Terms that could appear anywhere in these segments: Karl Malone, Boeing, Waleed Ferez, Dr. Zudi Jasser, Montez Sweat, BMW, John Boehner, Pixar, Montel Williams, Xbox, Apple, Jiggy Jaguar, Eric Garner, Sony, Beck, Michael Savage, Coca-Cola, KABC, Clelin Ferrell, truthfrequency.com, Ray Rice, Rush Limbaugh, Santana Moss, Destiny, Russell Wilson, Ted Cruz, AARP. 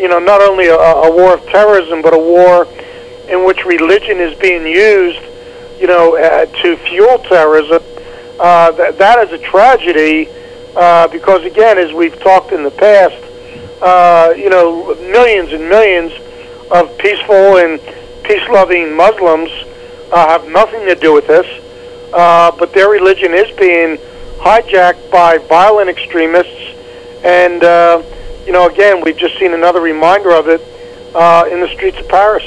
you know, not only a war of terrorism, but a war in which religion is being used, you know, to fuel terrorism, that is a tragedy, because, again, as we've talked in the past, you know, millions and millions of peaceful and peace-loving Muslims have nothing to do with this, but their religion is being hijacked by violent extremists, and, you know, again, we've just seen another reminder of it in the streets of Paris.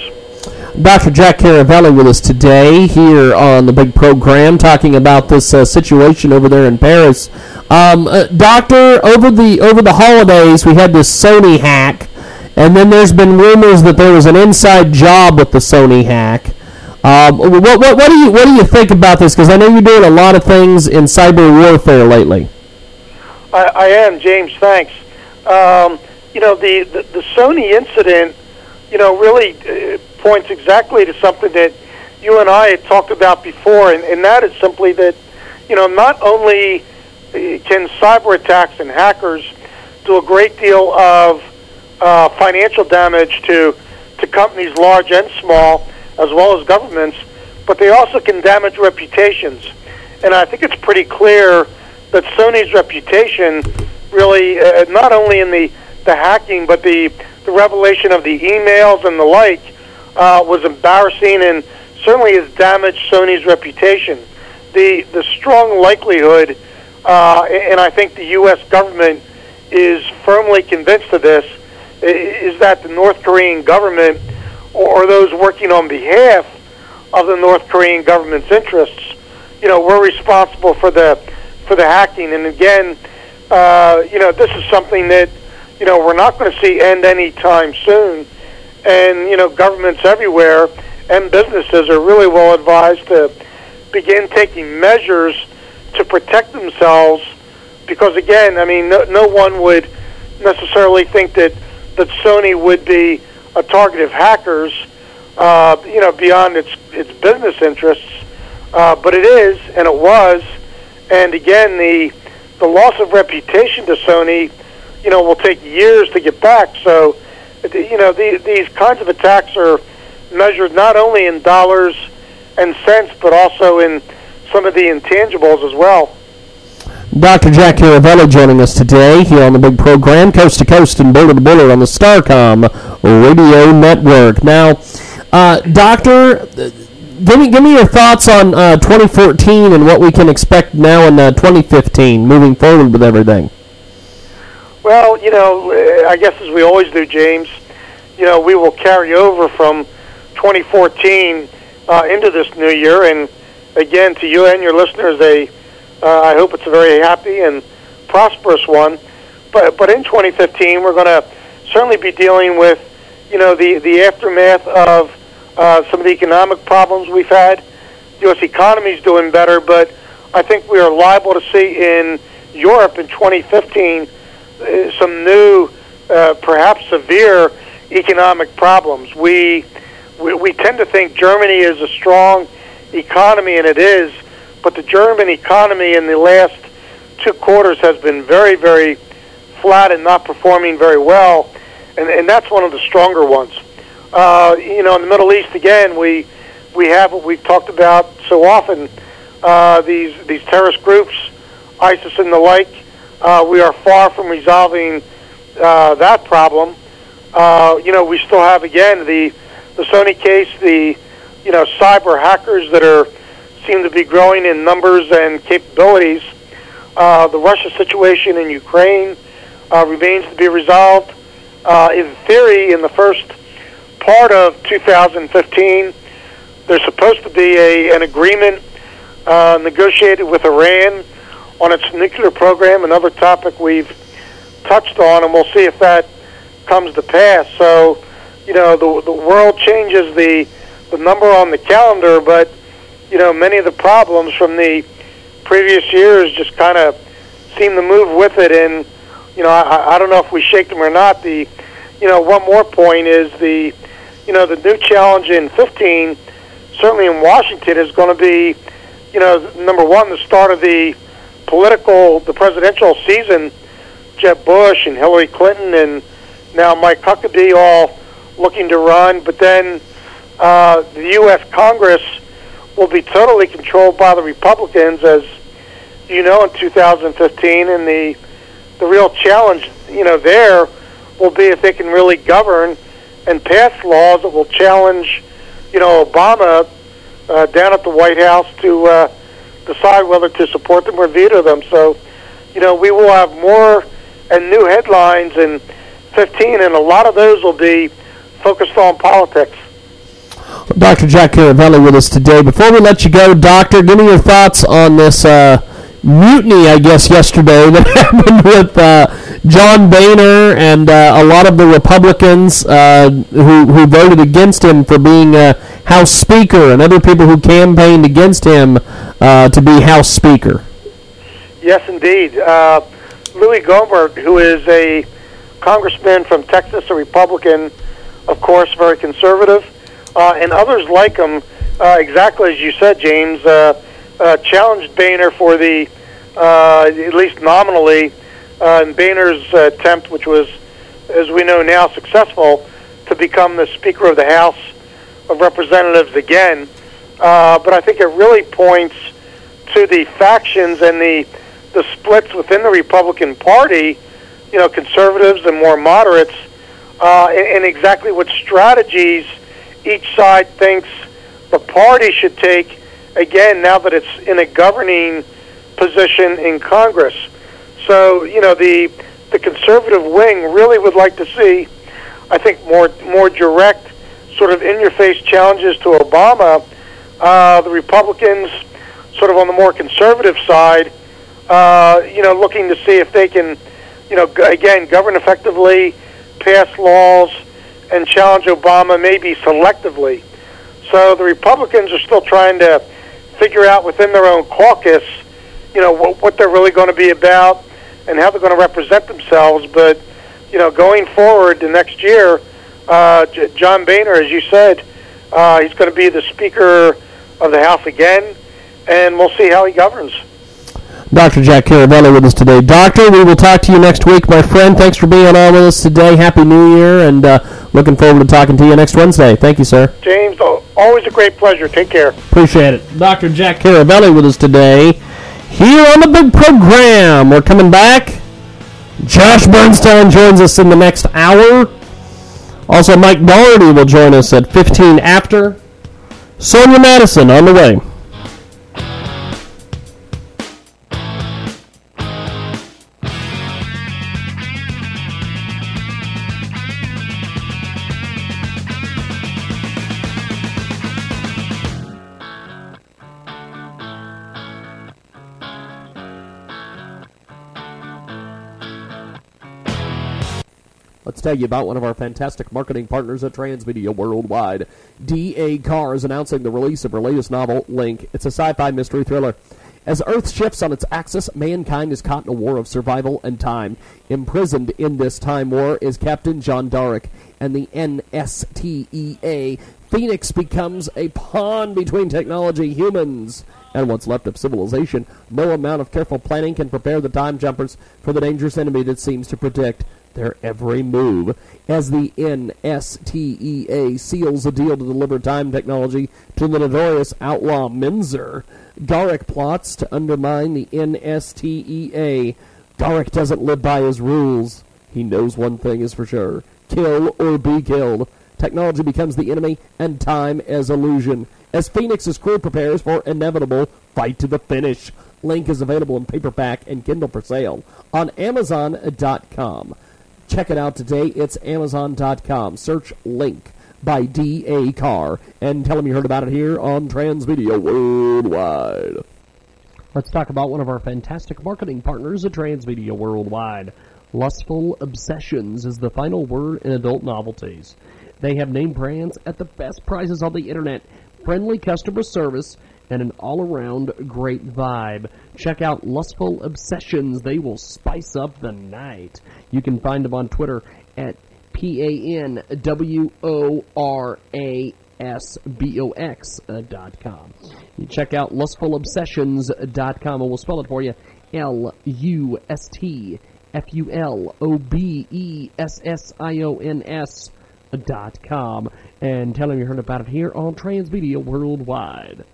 Dr. Jack Caravelli with us today here on the big program, talking about this situation over there in Paris. Doctor, over the holidays, we had this Sony hack, and then there's been rumors that there was an inside job with the Sony hack. What do you think about this? Because I know you're doing a lot of things in cyber warfare lately. I am, James. Thanks. You know, the Sony incident, you know, really points exactly to something that you and I had talked about before, and that is simply that, you know, not only can cyber attacks and hackers do a great deal of financial damage to companies large and small, as well as governments, but they also can damage reputations. And I think it's pretty clear that Sony's reputation really, not only in the hacking, but the revelation of the emails and the like, was embarrassing and certainly has damaged Sony's reputation. The strong likelihood, and I think the U.S. government is firmly convinced of this, is that the North Korean government, or those working on behalf of the North Korean government's interests, you know, were responsible for the hacking. And again, you know, this is something that, you know, we're not going to see end anytime soon. And, you know, governments everywhere and businesses are really well advised to begin taking measures to protect themselves, because, again, I mean, no one would necessarily think that Sony would be a target of hackers, you know, beyond its business interests, but it is, and it was, and again, the loss of reputation to Sony, you know, will take years to get back. So, you know, these kinds of attacks are measured not only in dollars and cents, but also in some of the intangibles as well. Dr. Jack Caravelli joining us today here on the big program, coast to coast and builder to builder on the Starcom radio network. Now, Doctor, give me your thoughts on 2014 and what we can expect now in 2015, moving forward with everything. Well, you know, I guess as we always do, James, you know, we will carry over from 2014 into this new year, and again, to you and your listeners, I hope it's a very happy and prosperous one. But in 2015, we're going to certainly be dealing with, you know, the aftermath of some of the economic problems we've had. The U.S. economy is doing better, but I think we are liable to see in Europe in 2015 some new, perhaps severe economic problems. We tend to think Germany is a strong economy, and it is. But the German economy in the last two quarters has been very, very flat and not performing very well, and that's one of the stronger ones. You know, in the Middle East, again, we have what we've talked about so often, these terrorist groups, ISIS and the like. We are far from resolving that problem. You know, we still have, again, the Sony case, the, you know, cyber hackers that seem to be growing in numbers and capabilities. The Russia situation in Ukraine remains to be resolved. In theory, in the first part of 2015, there's supposed to be an agreement negotiated with Iran on its nuclear program, another topic we've touched on, and we'll see if that comes to pass. So, you know, the world changes the number on the calendar, but you know, many of the problems from the previous years just kind of seem to move with it, and you know, I don't know if we shake them or not. The, you know, one more point is the new challenge in 2015, certainly in Washington, is going to be, you know, number one, the start of the presidential season. Jeb Bush and Hillary Clinton and now Mike Huckabee, all looking to run, but then the U.S. Congress will be totally controlled by the Republicans, as you know, in 2015, and the real challenge, you know, there will be if they can really govern and pass laws that will challenge, you know, Obama down at the White House to decide whether to support them or veto them. So, you know, we will have more and new headlines in 15, and a lot of those will be focused on politics. Well, Dr. Jack Caravelli with us today. Before we let you go, Doctor, give me your thoughts on this mutiny, I guess, yesterday that happened with John Boehner and a lot of the Republicans who voted against him for being House Speaker, and other people who campaigned against him to be House Speaker. Yes, indeed. Louie Gohmert, who is a congressman from Texas, a Republican, of course, very conservative, and others like him, exactly as you said, James, challenged Boehner for the, at least nominally, in Boehner's attempt, which was, as we know now, successful, to become the Speaker of the House of Representatives again. But I think it really points to the factions and the splits within the Republican Party, you know, conservatives and more moderates, and exactly what strategies each side thinks the party should take, again, now that it's in a governing position in Congress. So, you know, the conservative wing really would like to see, I think, more direct, sort of in-your-face challenges to Obama. The Republicans, sort of on the more conservative side, you know, looking to see if they can, you know, again, govern effectively, pass laws, and challenge Obama maybe selectively. So the Republicans are still trying to figure out within their own caucus, you know, what they're really going to be about and how they're going to represent themselves. But, you know, going forward the next year, John Boehner, as you said, he's going to be the Speaker of the House again, and we'll see how he governs. Dr. Jack Caravelli with us today. Doctor, we will talk to you next week, my friend. Thanks for being on with us today. Happy New Year, and looking forward to talking to you next Wednesday. Thank you, sir. James, always a great pleasure. Take care. Appreciate it. Dr. Jack Caravelli with us today here on the big program. We're coming back. Josh Bernstein joins us in the next hour. Also, Mike Daugherty will join us at 15 after. Sonya Madison on the way. Tell you about one of our fantastic marketing partners at Transmedia Worldwide. D.A. Carr is announcing the release of her latest novel, Link. It's a sci-fi mystery thriller. As Earth shifts on its axis, mankind is caught in a war of survival and time. Imprisoned in this time war is Captain John Darek and the NSTEA. Phoenix becomes a pawn between technology, humans, and what's left of civilization. No amount of careful planning can prepare the time jumpers for the dangerous enemy that seems to predict their every move. As the NSTEA seals a deal to deliver time technology to the notorious outlaw Menzer, Darek plots to undermine the NSTEA. Darek doesn't live by his rules. He knows one thing is for sure: kill or be killed. Technology becomes the enemy, and time as illusion. As Phoenix's crew prepares for inevitable fight to the finish. Link is available in paperback and Kindle for sale on Amazon.com. Check it out today. It's Amazon.com. Search Link by D.A. Carr and tell them you heard about it here on Transmedia Worldwide. Let's talk about one of our fantastic marketing partners at Transmedia Worldwide. Lustful Obsessions is the final word in adult novelties. They have name brands at the best prices on the internet, friendly customer service, and an all-around great vibe. Check out Lustful Obsessions. They will spice up the night. You can find them on Twitter at PANWORASBOX.com. You check out lustfulobsessions.com, and we'll spell it for you, LUST FULOBESSIONS.com, and tell them you heard about it here on Transmedia Worldwide.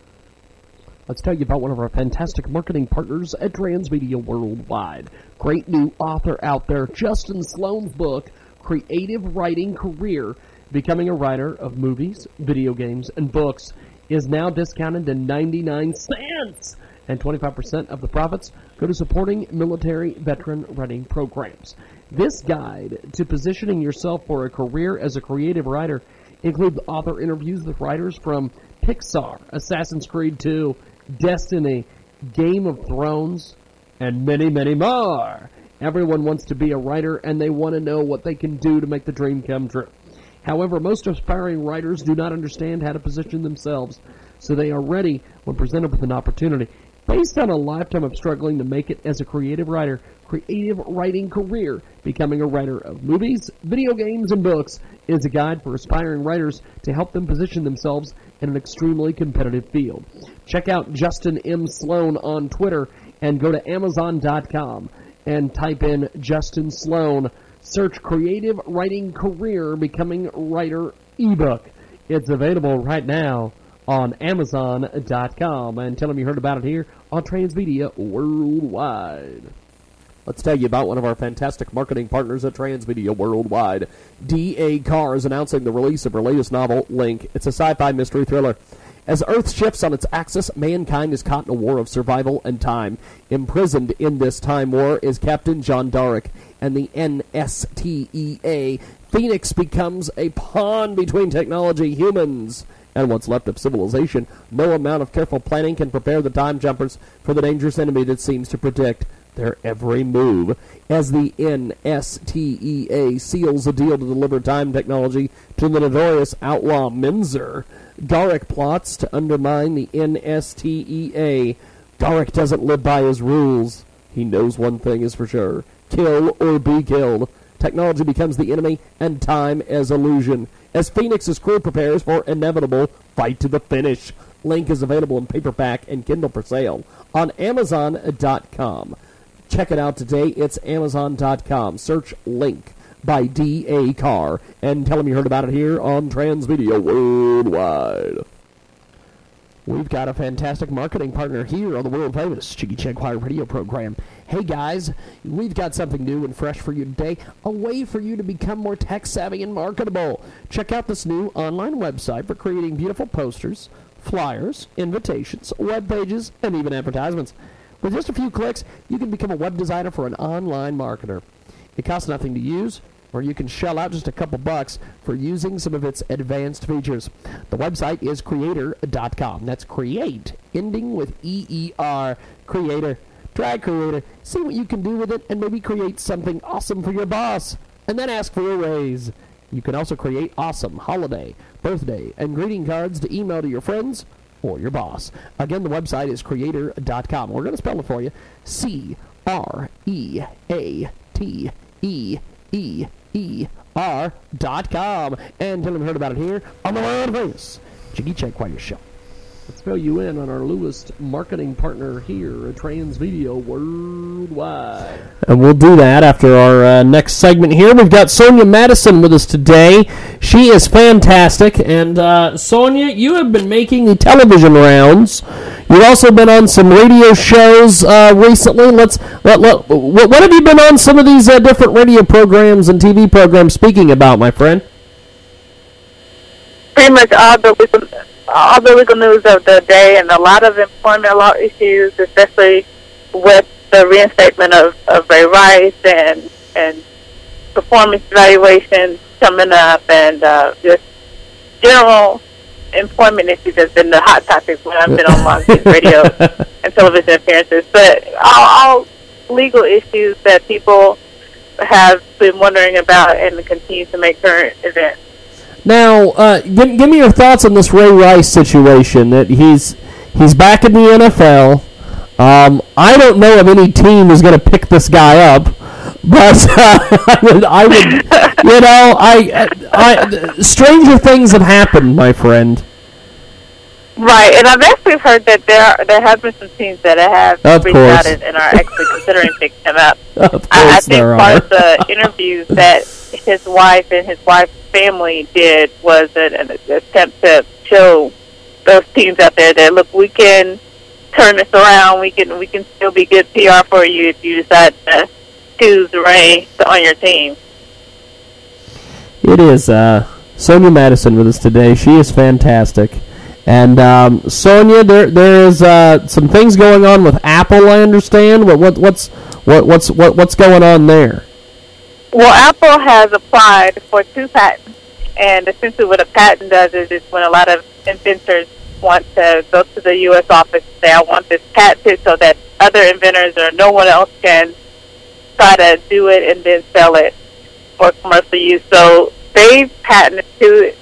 Let's tell you about one of our fantastic marketing partners at Transmedia Worldwide. Great new author out there, Justin Sloan's book, Creative Writing Career, Becoming a Writer of Movies, Video Games, and Books, is now discounted to 99 cents. And 25% of the profits go to supporting military veteran writing programs. This guide to positioning yourself for a career as a creative writer includes author interviews with writers from Pixar, Assassin's Creed 2, Destiny, Game of Thrones, and many, many more. Everyone wants to be a writer, and they want to know what they can do to make the dream come true. However, most aspiring writers do not understand how to position themselves, so they are ready when presented with an opportunity. Based on a lifetime of struggling to make it as a creative writer, Creative Writing Career, Becoming a Writer of Movies, Video Games, and Books is a guide for aspiring writers to help them position themselves in an extremely competitive field. Check out Justin M. Sloan on Twitter and go to Amazon.com and type in Justin Sloan. Search Creative Writing Career Becoming Writer eBook. It's available right now on Amazon.com, and tell them you heard about it here on Transmedia Worldwide. Let's tell you about one of our fantastic marketing partners at Transmedia Worldwide. D.A. Carr is announcing the release of her latest novel, Link. It's a sci-fi mystery thriller. As Earth shifts on its axis, mankind is caught in a war of survival and time. Imprisoned in this time war is Captain John Darek and the NSTEA. Phoenix becomes a pawn between technology, humans, and what's left of civilization. No amount of careful planning can prepare the time jumpers for the dangerous enemy that seems to predict their every move. As the NSTEA seals a deal to deliver time technology to the notorious outlaw Mimzer, Darek plots to undermine the NSTEA. Darek doesn't live by his rules. He knows one thing is for sure: kill or be killed. Technology becomes the enemy, and time as illusion, as Phoenix's crew prepares for inevitable fight to the finish. Link is available in paperback and Kindle for sale on Amazon.com. Check it out today. It's Amazon.com. Search Link by D.A. Carr and tell them you heard about it here on Transmedia Worldwide. We've got a fantastic marketing partner here on the world-famous Jiggy Jaguar radio program. Hey, guys, we've got something new and fresh for you today, a way for you to become more tech-savvy and marketable. Check out this new online website for creating beautiful posters, flyers, invitations, web pages, and even advertisements. With just a few clicks, you can become a web designer for an online marketer. It costs nothing to use, or you can shell out just a couple bucks for using some of its advanced features. The website is creator.com. That's create, ending with E-E-R, creator. Try Creator, see what you can do with it, and maybe create something awesome for your boss, and then ask for a raise. You can also create awesome holiday, birthday, and greeting cards to email to your friends or your boss. Again, the website is creator.com. We're going to spell it for you. createer.com. And tell them you heard about it here on the World Famous Jiggy Jaguar Show. Let's fill you in on our newest marketing partner here at Transmedia Worldwide. And we'll do that after our next segment here. We've got Sonya Madison with us today. She is fantastic. And Sonya, you have been making the television rounds. You've also been on some radio shows recently. What have you been on some of these different radio programs and TV programs speaking about, my friend? Pretty much all the legal news of the day, and a lot of employment law issues, especially with the reinstatement of Ray Rice and performance evaluations coming up, and just general employment issues has been the hot topics when I've been on long-distance radio and television appearances. But all legal issues that people have been wondering about and continue to make current events. Now, give me your thoughts on this Ray Rice situation. That he's back in the NFL. I don't know if any team is going to pick this guy up, but I stranger things have happened, my friend. Right, and I've actually heard that there have been some teams that have reached out and are actually considering picking him up. I think part of the interviews that his wife and his wife's family did was an attempt to show those teams out there that, look, we can turn this around. We can still be good PR for you if you decide to choose Ray on your team. It is Sonya Madison with us today. She is fantastic. And Sonya, there is some things going on with Apple, I understand. What's going on there? Well, Apple has applied for two patents, and essentially what a patent does is it's when a lot of inventors want to go to the U.S. office and say, "I want this patented," so that other inventors or no one else can try to do it and then sell it for commercial use. So they've patented two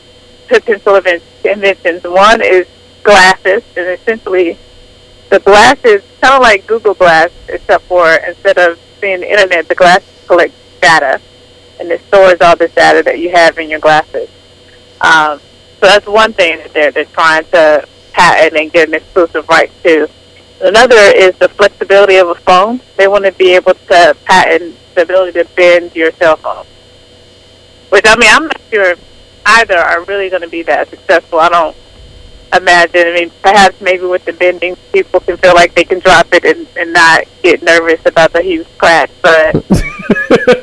potential inventions. One is glasses, and essentially the glasses, kind of like Google Glass, except for instead of seeing the internet, the glasses collect data, and it stores all this data that you have in your glasses. So that's one thing that they're trying to patent and get an exclusive right to. Another is the flexibility of a phone. They want to be able to patent the ability to bend your cell phone, which, I mean, I'm not sure if either are really going to be that successful. I don't imagine. I mean, perhaps maybe with the bending, people can feel like they can drop it and not get nervous about the huge crash, but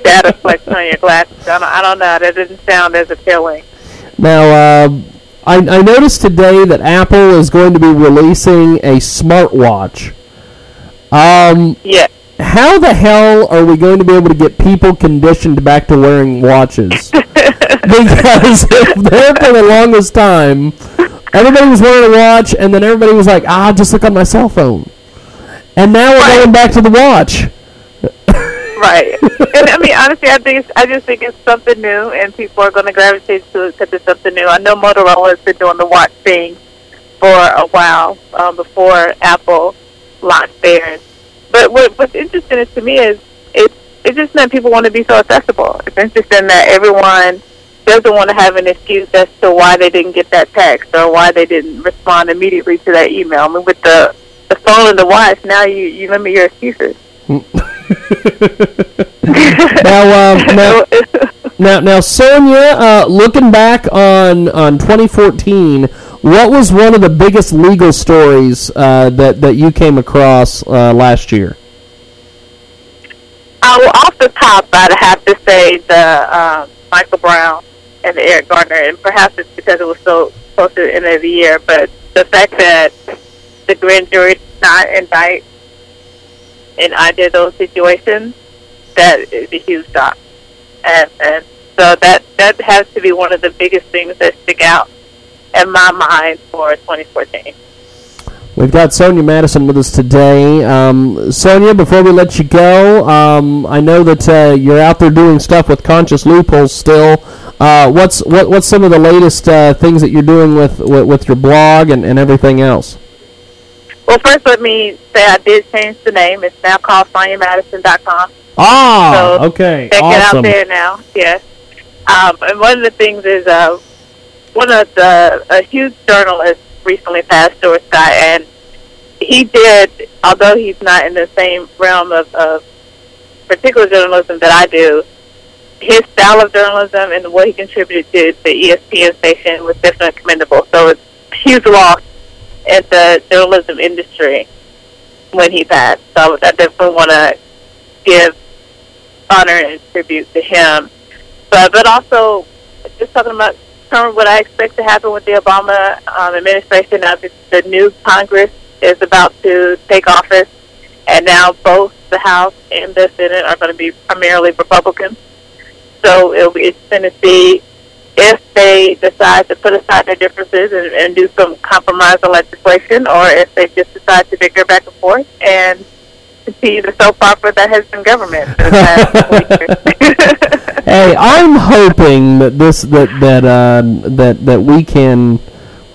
data flex on your glasses, I don't know. That doesn't sound as appealing. Now, I noticed today that Apple is going to be releasing a smartwatch. Yeah. How the hell are we going to be able to get people conditioned back to wearing watches? Because if there for the longest time, everybody was wearing a watch, and then everybody was like, just look on my cell phone. And now we're going back to the watch. Right. And, I mean, honestly, I just think it's something new, and people are going to gravitate to it because it's something new. I know Motorola has been doing the watch thing for a while before Apple launched theirs. But what's interesting is, to me, is it's just that people want to be so accessible. It's interesting that everyone doesn't want to have an excuse as to why they didn't get that text or why they didn't respond immediately to that email. I mean, with the phone and the watch, now you limit your excuses. Now, Sonya, looking back on 2014, what was one of the biggest legal stories that you came across last year? Well, off the top, I'd have to say the Michael Brown and Eric Garner, and perhaps it's because it was so close to the end of the year, but the fact that the grand jury did not indict in either of those situations, that is a huge shock. And so that has to be one of the biggest things that stick out in my mind for 2014. We've got Sonya Madison with us today. Sonya, before we let you go, I know that you're out there doing stuff with Conscious Loopholes still. What's some of the latest things that you're doing with your blog and everything else? Well, first let me say I did change the name. It's now called SonyaMadison.com. So okay. Check it out there now. Yes. And one of the things is one of a huge journalist recently passed, George Scott, and he did, although he's not in the same realm of particular journalism that I do, his style of journalism and what he contributed to the ESPN station was definitely commendable. So it's a huge loss at the journalism industry when he passed. So I definitely want to give honor and tribute to him. But also, just talking about what I expect to happen with the Obama administration. Now, the new Congress is about to take office, and now both the House and the Senate are going to be primarily Republicans. So it'll be interesting to see if they decide to put aside their differences and do some compromise on legislation, or if they just decide to bicker back and forth and continue the soap opera that has been government for the past week. Hey, I'm hoping that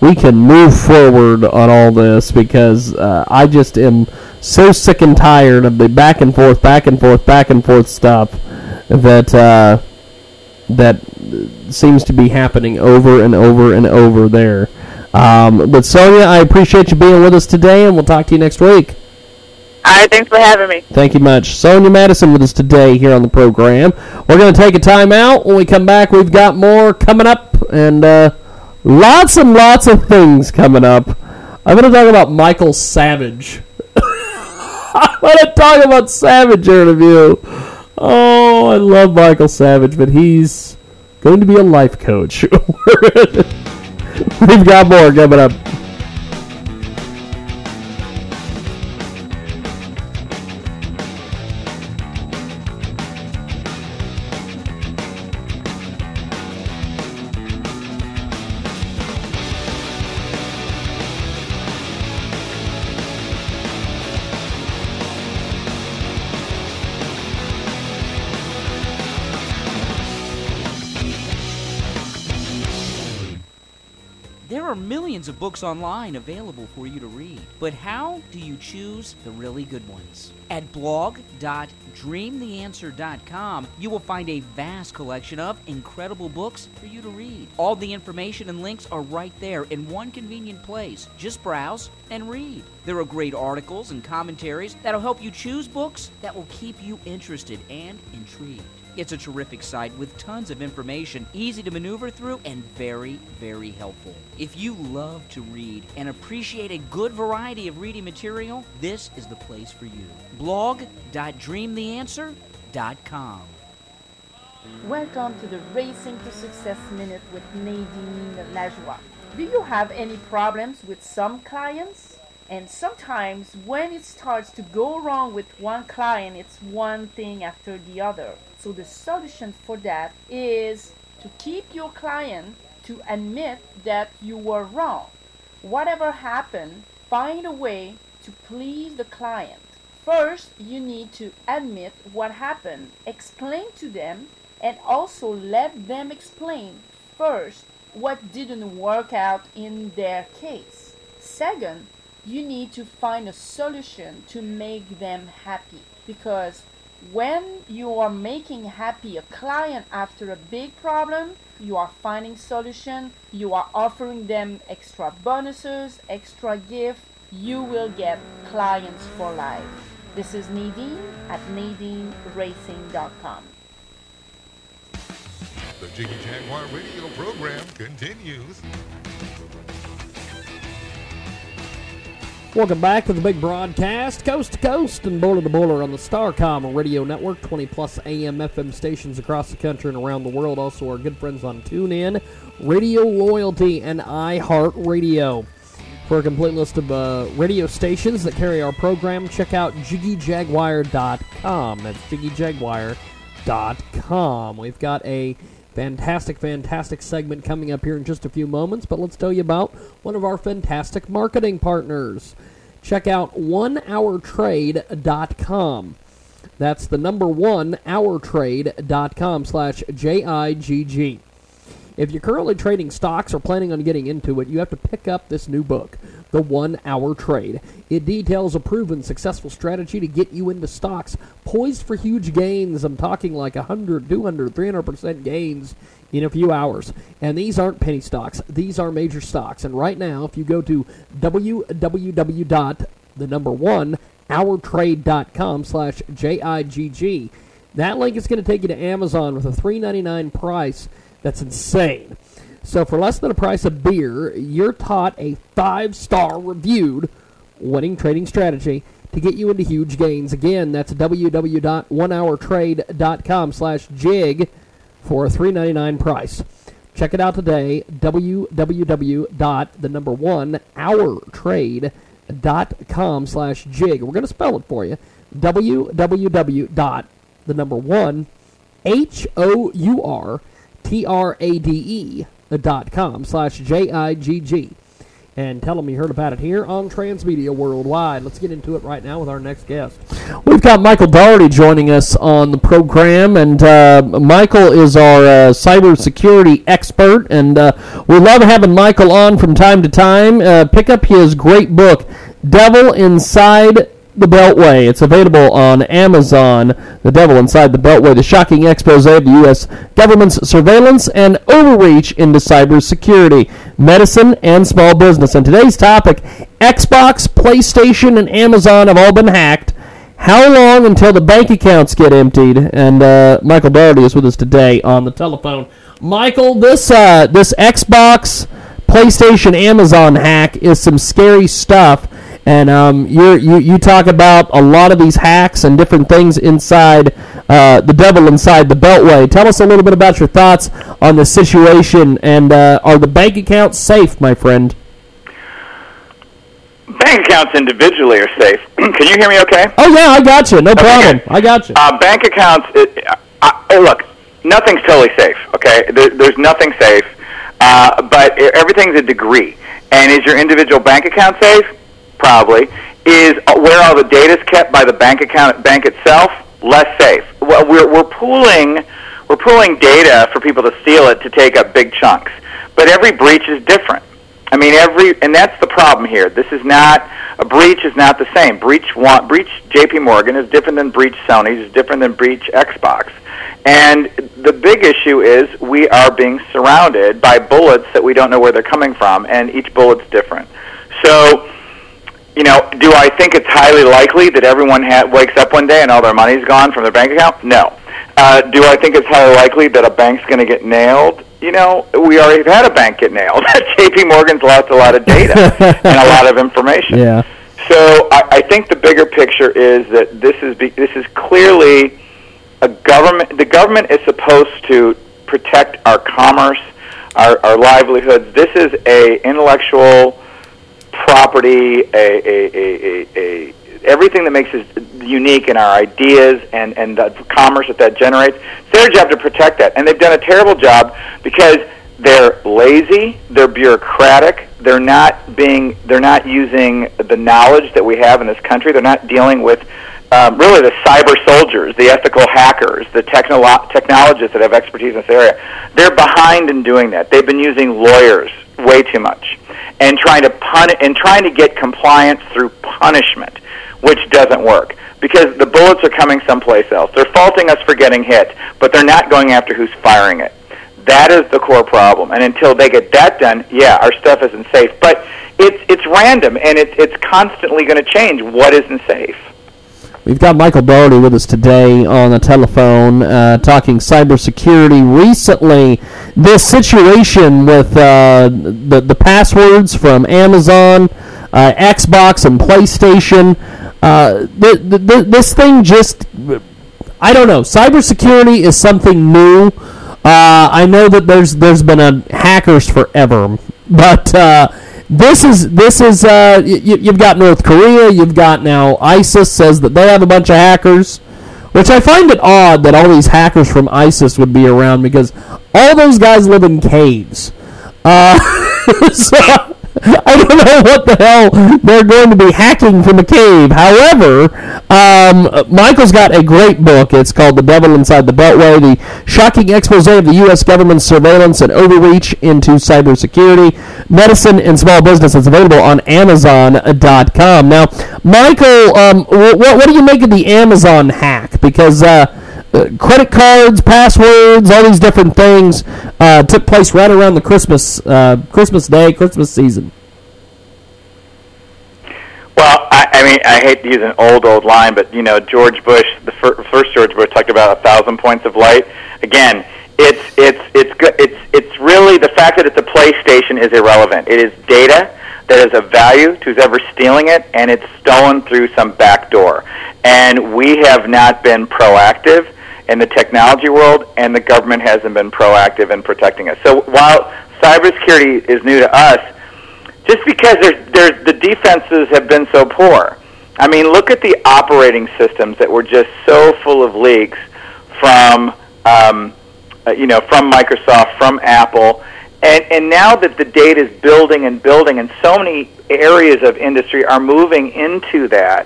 we can move forward on all this, because I just am so sick and tired of the back and forth stuff that seems to be happening over and over and over there. But Sonya, I appreciate you being with us today, and we'll talk to you next week. All right, thanks for having me. Thank you much. Sonya Madison with us today here on the program. We're going to take a time out. When we come back, we've got more coming up, and lots of things coming up. I'm going to talk about Michael Savage. I'm going to talk about Savage interview. Oh, I love Michael Savage, but he's going to be a life coach. We've got more coming up. Of books online available for you to read. But how do you choose the really good ones? At blog.dreamtheanswer.com, you will find a vast collection of incredible books for you to read. All the information and links are right there in one convenient place. Just browse and read. There are great articles and commentaries that'll help you choose books that will keep you interested and intrigued. It's a terrific site with tons of information, easy to maneuver through, and very, very helpful. If you love to read and appreciate a good variety of reading material, this is the place for you. blog.dreamtheanswer.com. Welcome to the Racing to Success Minute with Nadine Lajoie. Do you have any problems with some clients? And sometimes when it starts to go wrong with one client, it's one thing after the other. So the solution for that is to keep your client to admit that you were wrong. Whatever happened, find a way to please the client. First, you need to admit what happened, explain to them, and also let them explain first what didn't work out in their case. Second, you need to find a solution to make them happy, because when you are making happy a client after a big problem, you are finding solution, you are offering them extra bonuses, extra gift, you will get clients for life. This is Nadine at NadineRacing.com. The Jiggy Jaguar radio program continues. Welcome back to the big broadcast, coast to coast and boiler to boiler on the Starcom radio network, 20-plus AM FM stations across the country and around the world. Also, our good friends on TuneIn, Radio Loyalty, and iHeartRadio. For a complete list of radio stations that carry our program, check out JiggyJaguar.com. That's JiggyJaguar.com. We've got a fantastic segment coming up here in just a few moments, but let's tell you about one of our fantastic marketing partners. Check out OneHourTrade.com. That's the number 1HourTrade.com/JIGG. If you're currently trading stocks or planning on getting into it, you have to pick up this new book, The 1 Hour Trade. It details a proven successful strategy to get you into stocks poised for huge gains. I'm talking like 100, 200, 300% gains in a few hours. And these aren't penny stocks. These are major stocks. And right now, if you go to www.1hourtrade.com/JIGG, that link is going to take you to Amazon with a $3.99 price. That's insane. So for less than a price of beer, you're taught a 5-star reviewed winning trading strategy to get you into huge gains. Again, that's www.onehourtrade.com/jig for a $3.99 price. Check it out today, www.1hourtrade.com/jig. We're going to spell it for you, www.1hourtrade.com/JIGG, and tell them you heard about it here on Transmedia Worldwide. Let's get into it right now with our next guest. We've got Michael Daugherty joining us on the program, and Michael is our cybersecurity expert, and we love having Michael on from time to time. Pick up his great book, Devil Inside the Beltway. It's available on Amazon, The Devil Inside the Beltway, the shocking expose of the U.S. government's surveillance and overreach into cybersecurity, medicine, and small business. And today's topic, Xbox, PlayStation, and Amazon have all been hacked. How long until the bank accounts get emptied? And Michael Daugherty is with us today on the telephone. Michael, this Xbox, PlayStation, Amazon hack is some scary stuff. And you talk about a lot of these hacks and different things inside the devil inside the Beltway. Tell us a little bit about your thoughts on the situation, and are the bank accounts safe, my friend? Bank accounts individually are safe. Can you hear me okay? Oh, yeah, I got you. No problem. Okay. I got you. Bank accounts, look, nothing's totally safe, okay? There's nothing safe, but everything's a degree. And is your individual bank account safe? Probably. Is where all the data's kept by the bank itself less safe? Well, we're pooling data for people to steal it to take up big chunks. But every breach is different. I mean, and that's the problem here. This is not a breach is not the same. Breach J.P. Morgan is different than breach Sony's, is different than breach Xbox. And the big issue is we are being surrounded by bullets that we don't know where they're coming from, and each bullet's different. So, you know, do I think it's highly likely that everyone wakes up one day and all their money's gone from their bank account? No. Do I think it's highly likely that a bank's going to get nailed? You know, we already had a bank get nailed. J.P. Morgan's lost a lot of data and a lot of information. Yeah. So I think the bigger picture is that this is clearly a government. The government is supposed to protect our commerce, our livelihoods. This is a intellectual property, everything that makes us unique in our ideas and the commerce that generates. It's their job to protect that. And they've done a terrible job because they're lazy, they're bureaucratic, they're not using the knowledge that we have in this country. They're not dealing with really the cyber soldiers, the ethical hackers, the technologists that have expertise in this area. They're behind in doing that. They've been using lawyers way too much and trying to get compliance through punishment, which doesn't work because the bullets are coming someplace else. They're faulting us for getting hit, but they're not going after who's firing it. That is the core problem. And until they get that done, yeah, our stuff isn't safe. But it's random, and it's constantly going to change what isn't safe. We've got Michael Daugherty with us today on the telephone talking cybersecurity. Recently, this situation with the passwords from Amazon, Xbox, and PlayStation, this thing just, I don't know. Cybersecurity is something new. I know that there's been hackers forever, but This is you've got North Korea, you've got now ISIS says that they have a bunch of hackers, which I find it odd that all these hackers from ISIS would be around because all those guys live in caves. So I don't know what the hell they're going to be hacking from a cave. However, Michael's got a great book. It's called The Devil Inside the Beltway, the shocking expose of the U.S. government's surveillance and overreach into cybersecurity, medicine, and small business. It's available on Amazon.com. Now, Michael, what do you make of the Amazon hack? Because credit cards, passwords, all these different things took place right around the Christmas season. Well, I mean, I hate to use an old line, but you know, George Bush, the first George Bush, talked about 1,000 points of light. Again, it's good. It's really the fact that it's a PlayStation is irrelevant. It is data that is of value to who's ever stealing it, and it's stolen through some back door. And we have not been proactive in the technology world, and the government hasn't been proactive in protecting us. So while cybersecurity is new to us, just because there's the defenses have been so poor. I mean, look at the operating systems that were just so full of leaks from, from Microsoft, from Apple. And now that the data is building and so many areas of industry are moving into that,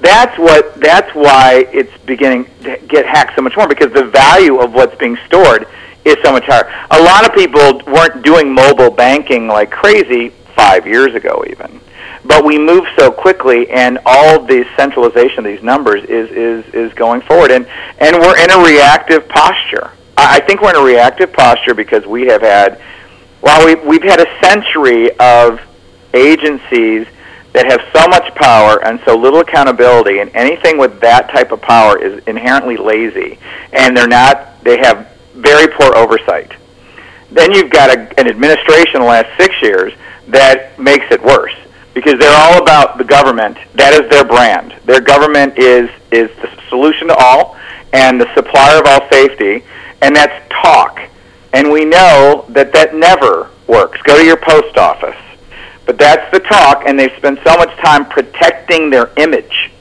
that's why it's beginning to get hacked so much more because the value of what's being stored is so much higher. A lot of people weren't doing mobile banking like crazy 5 years ago even. But we move so quickly, and all the centralization of these numbers is going forward. And we're in a reactive posture. I think we're in a reactive posture because we have had, well, we've had a century of agencies that have so much power and so little accountability, and anything with that type of power is inherently lazy, and they have very poor oversight. Then you've got an administration in the last 6 years that makes it worse, because they're all about the government. That is their brand. Their government is the solution to all and the supplier of all safety, and that's talk. And we know that that never works. Go to your post office. But that's the talk, and they spend so much time protecting their image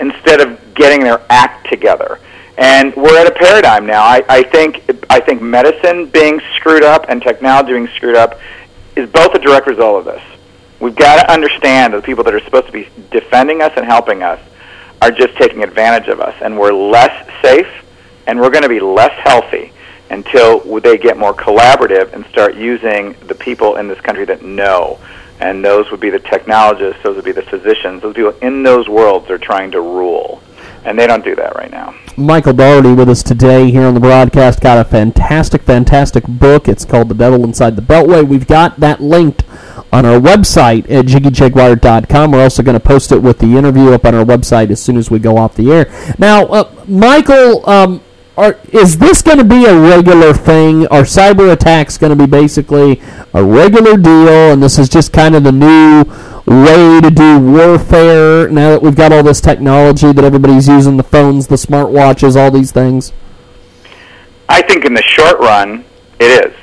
instead of getting their act together. And we're at a paradigm now. I think medicine being screwed up and technology being screwed up is both a direct result of this. We've got to understand that the people that are supposed to be defending us and helping us are just taking advantage of us, and we're less safe, and we're going to be less healthy until they get more collaborative and start using the people in this country that know. And those would be the technologists, those would be the physicians, those people in those worlds are trying to rule. And they don't do that right now. Michael Daugherty with us today here on the broadcast. Got a fantastic, fantastic book. It's called The Devil Inside the Beltway. We've got that linked on our website at JiggyJaguar.com. We're also going to post it with the interview up on our website as soon as we go off the air. Now, Michael, is this going to be a regular thing? Are cyber attacks going to be basically a regular deal, and this is just kind of the new way to do warfare now that we've got all this technology that everybody's using, the phones, the smartwatches, all these things? I think in the short run, it is.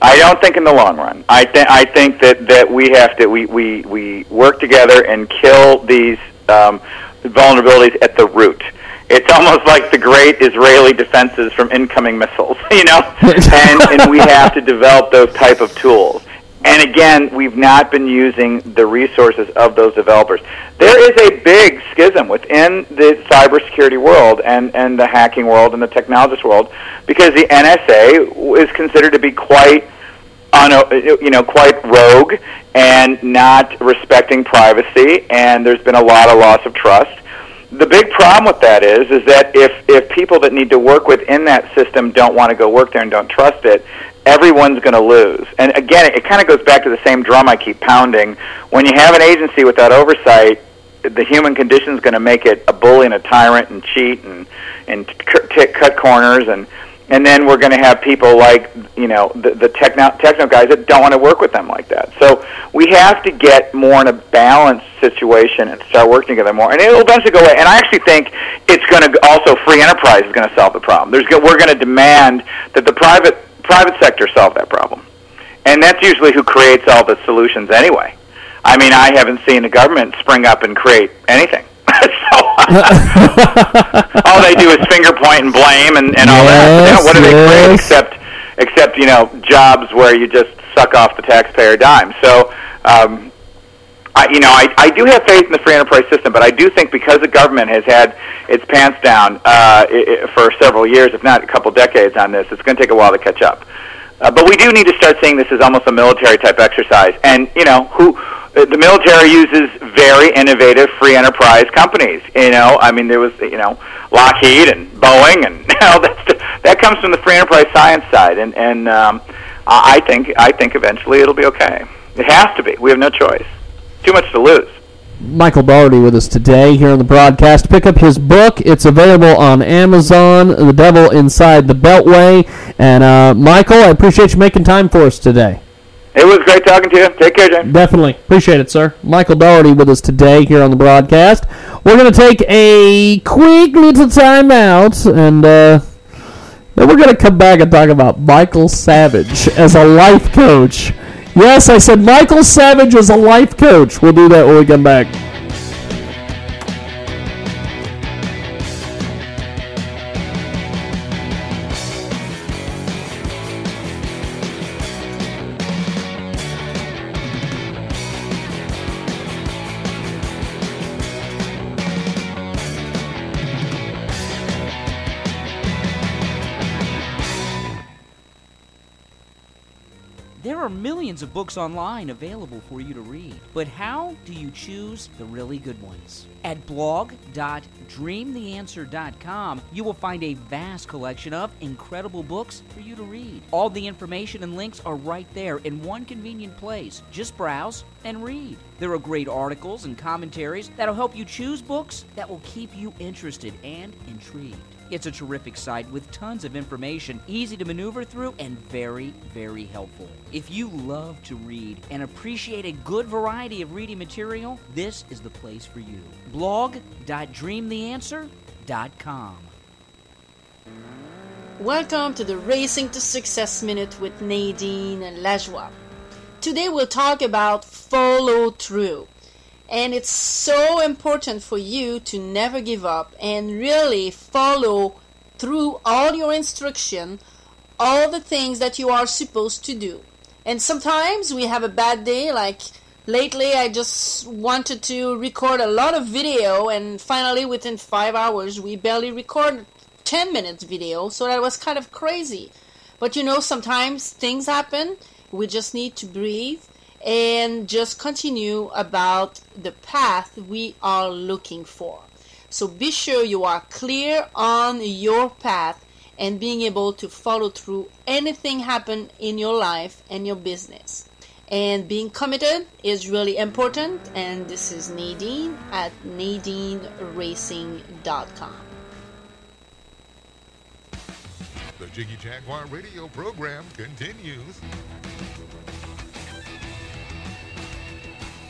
I don't think in the long run. I think that we have to we work together and kill these vulnerabilities at the root. It's almost like the great Israeli defenses from incoming missiles, you know? And we have to develop those type of tools. And again, we've not been using the resources of those developers. There is a big schism within the cybersecurity world and the hacking world and the technologist world, because the NSA is considered to be quite rogue and not respecting privacy, and there's been a lot of loss of trust. The big problem with that is that if people that need to work within that system don't want to go work there and don't trust it, everyone's going to lose. And again, it kind of goes back to the same drum I keep pounding. When you have an agency without oversight, the human condition is going to make it a bully and a tyrant and cheat and cut corners, and then we're going to have people like, you know, the techno guys that don't want to work with them like that. So we have to get more in a balanced situation and start working together more, and it'll eventually go away. And I actually think it's going to also free enterprise is going to solve the problem. We're going to demand that the private sector solve that problem, and that's usually who creates all the solutions anyway. I mean, I haven't seen the government spring up and create anything. All they do is finger point and blame and all that. You know, what do they create except, you know, jobs where you just suck off the taxpayer dime? So, I do have faith in the free enterprise system, but I do think because the government has had its pants down for several years, if not a couple decades on this, it's going to take a while to catch up. But we do need to start seeing this as almost a military-type exercise. And, you know, the military uses very innovative free enterprise companies. You know, I mean, there was, you know, Lockheed and Boeing, and you know, that comes from the free enterprise science side. And I think eventually it'll be okay. It has to be. We have no choice. Too much to lose. Michael Daugherty with us today here on the broadcast. Pick up his book. It's available on Amazon, The Devil Inside the Beltway. And, Michael, I appreciate you making time for us today. It was great talking to you. Take care, James. Definitely. Appreciate it, sir. Michael Daugherty with us today here on the broadcast. We're going to take a quick little timeout, and then we're going to come back and talk about Michael Savage as a life coach. Yes, I said Michael Savage is a life coach. We'll do that when we come back. There are millions of books online available for you to read, but how do you choose the really good ones? At blog.dreamtheanswer.com, you will find a vast collection of incredible books for you to read. All the information and links are right there in one convenient place. Just browse and read. There are great articles and commentaries that'll help you choose books that will keep you interested and intrigued. It's a terrific site with tons of information, easy to maneuver through, and very, very helpful. If you love to read and appreciate a good variety of reading material, this is the place for you. blog.dreamtheanswer.com. Welcome to the Racing to Success Minute with Nadine Lajoie. Today we'll talk about follow through. And it's so important for you to never give up and really follow through all your instruction, all the things that you are supposed to do. And sometimes we have a bad day, like lately I just wanted to record a lot of video and finally within 5 hours we barely recorded 10 minutes video, so that was kind of crazy. But you know, sometimes things happen, we just need to breathe and just continue about the path we are looking for. So be sure you are clear on your path and being able to follow through anything happen in your life and your business. And being committed is really important. And this is Nadine at NadineRacing.com. The Jiggy Jaguar radio program continues.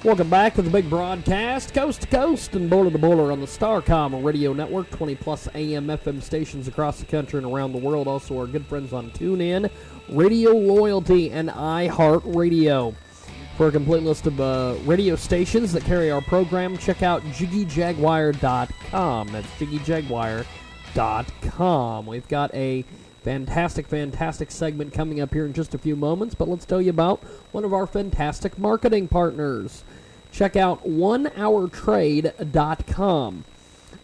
Welcome back to the big broadcast, coast to coast and boiler to boiler on the Starcom radio network, 20-plus AM FM stations across the country and around the world. Also, our good friends on TuneIn, Radio Loyalty, and iHeartRadio. For a complete list of radio stations that carry our program, check out JiggyJaguar.com. That's JiggyJaguar.com. We've got a fantastic segment coming up here in just a few moments, but let's tell you about one of our fantastic marketing partners. Check out OneHourTrade.com.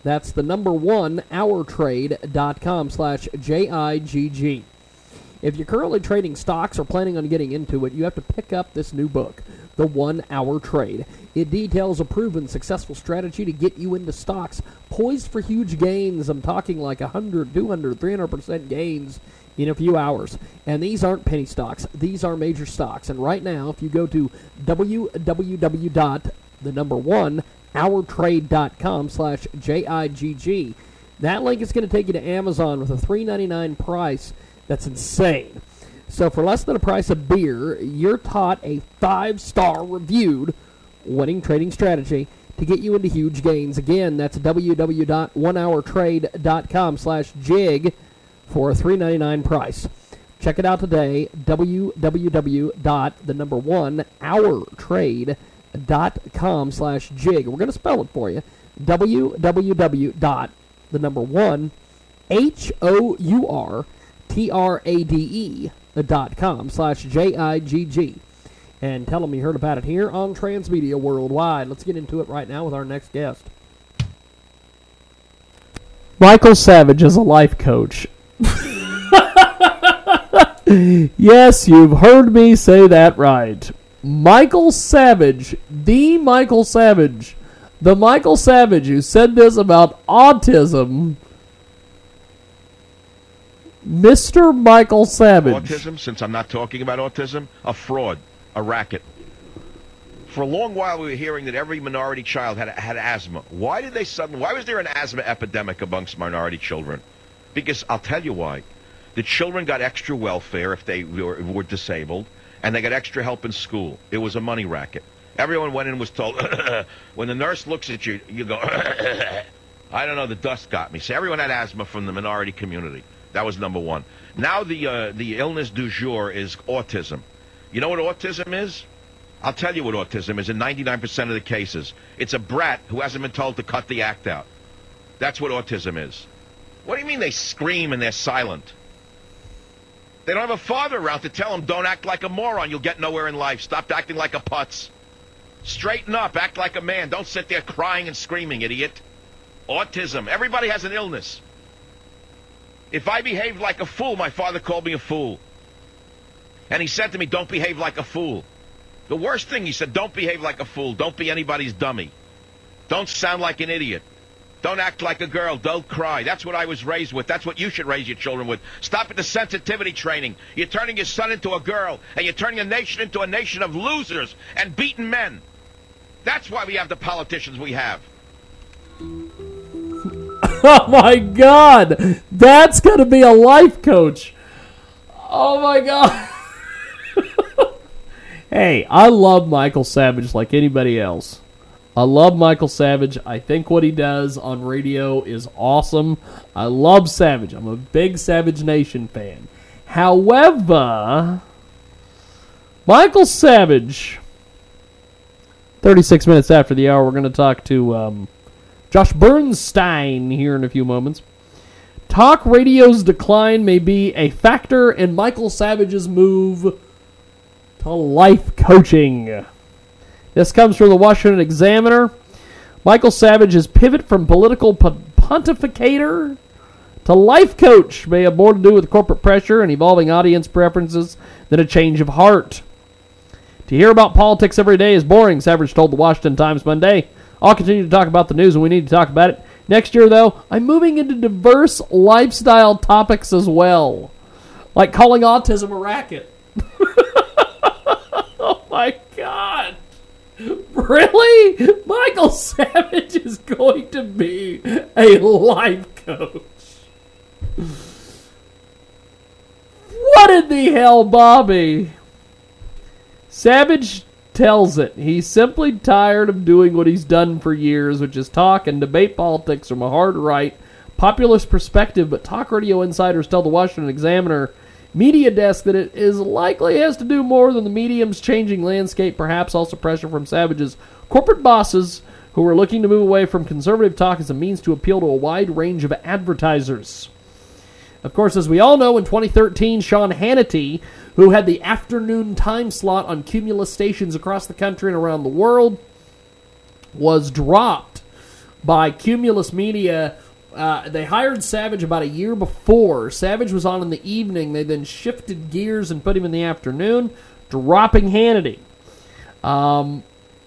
That's the number 1HourTrade.com/JIGG. If you're currently trading stocks or planning on getting into it, you have to pick up this new book, The 1 Hour Trade. It details a proven successful strategy to get you into stocks poised for huge gains. I'm talking like 100, 200, 300% gains in a few hours. And these aren't penny stocks. These are major stocks. And right now, if you go to www.1hourtrade.com/JIGG, that link is going to take you to Amazon with a $3.99 price. That's insane. So for less than the price of beer, you're taught a 5-star reviewed winning trading strategy to get you into huge gains. Again, that's www.onehourtrade.com/jig for a $3.99 price. Check it out today, www.1hourtrade.com/jig. We're going to spell it for you, www.1hourtrade.com/JIGG. And tell them you heard about it here on Transmedia Worldwide. Let's get into it right now with our next guest. Michael Savage is a life coach. Yes, you've heard me say that right. Michael Savage, the Michael Savage who said this about autism. Mr. Michael Savage. Autism, since I'm not talking about autism, a fraud, a racket. For a long while we were hearing that every minority child had asthma. Why was there an asthma epidemic amongst minority children? Because I'll tell you why. The children got extra welfare if they were disabled, and they got extra help in school. It was a money racket. Everyone went in and was told, when the nurse looks at you, you go, I don't know, the dust got me. So everyone had asthma from the minority community. That was number one. Now the illness du jour is autism. You know what autism is? I'll tell you what autism is in 99% of the cases. It's a brat who hasn't been told to cut the act out. That's what autism is. What do you mean they scream and they're silent? They don't have a father around to tell them, don't act like a moron, you'll get nowhere in life. Stop acting like a putz. Straighten up, act like a man. Don't sit there crying and screaming, idiot. Autism. Everybody has an illness. If I behaved like a fool, my father called me a fool. And he said to me, don't behave like a fool. The worst thing, he said, don't behave like a fool. Don't be anybody's dummy. Don't sound like an idiot. Don't act like a girl. Don't cry. That's what I was raised with. That's what you should raise your children with. Stop at the sensitivity training. You're turning your son into a girl, and you're turning a nation into a nation of losers and beaten men. That's why we have the politicians we have. Oh, my God. That's going to be a life coach. Oh, my God. Hey, I love Michael Savage like anybody else. I love Michael Savage. I think what he does on radio is awesome. I love Savage. I'm a big Savage Nation fan. However, Michael Savage, 36 minutes after the hour, we're going to talk to Josh Bernstein here in a few moments. Talk radio's decline may be a factor in Michael Savage's move to life coaching. This comes from the Washington Examiner. Michael Savage's pivot from political pontificator to life coach may have more to do with corporate pressure and evolving audience preferences than a change of heart. To hear about politics every day is boring, Savage told the Washington Times Monday. I'll continue to talk about the news, and we need to talk about it. Next year, though, I'm moving into diverse lifestyle topics as well, like calling autism a racket. Oh, my God. Really? Michael Savage is going to be a life coach. What in the hell, Bobby? Savage tells it. He's simply tired of doing what he's done for years, which is talk and debate politics from a hard right, populist perspective, but talk radio insiders tell the Washington Examiner media desk that it is likely has to do more than the medium's changing landscape, perhaps also pressure from Savage's corporate bosses who are looking to move away from conservative talk as a means to appeal to a wide range of advertisers. Of course, as we all know, in 2013, Sean Hannity, who had the afternoon time slot on Cumulus stations across the country and around the world, was dropped by Cumulus Media. They hired Savage about a year before. Savage was on in the evening. They then shifted gears and put him in the afternoon, dropping Hannity.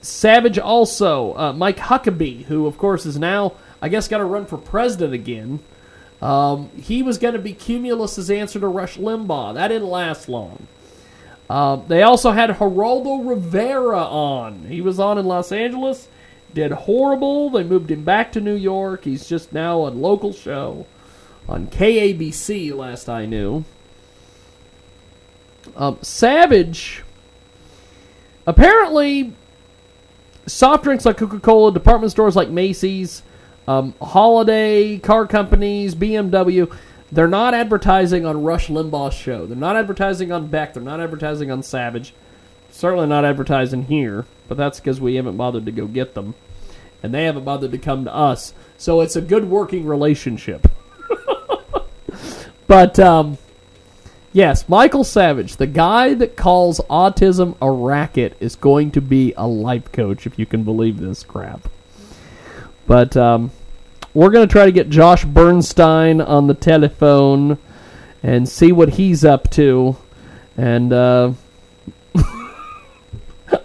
Savage also, Mike Huckabee, who, of course, is now, I guess, got to run for president again. He was going to be Cumulus's answer to Rush Limbaugh. That didn't last long. They also had Geraldo Rivera on. He was on in Los Angeles, did horrible. They moved him back to New York. He's just now on local show on KABC, last I knew. Savage apparently soft drinks like Coca-Cola, department stores like Macy's, holiday car companies, BMW, they're not advertising on Rush Limbaugh's show. They're not advertising on Beck. They're not advertising on Savage. Certainly not advertising here, but that's because we haven't bothered to go get them, and they haven't bothered to come to us. So it's a good working relationship. But, yes, Michael Savage, the guy that calls autism a racket, is going to be a life coach, if you can believe this crap. But we're going to try to get Josh Bernstein on the telephone and see what he's up to. And I'm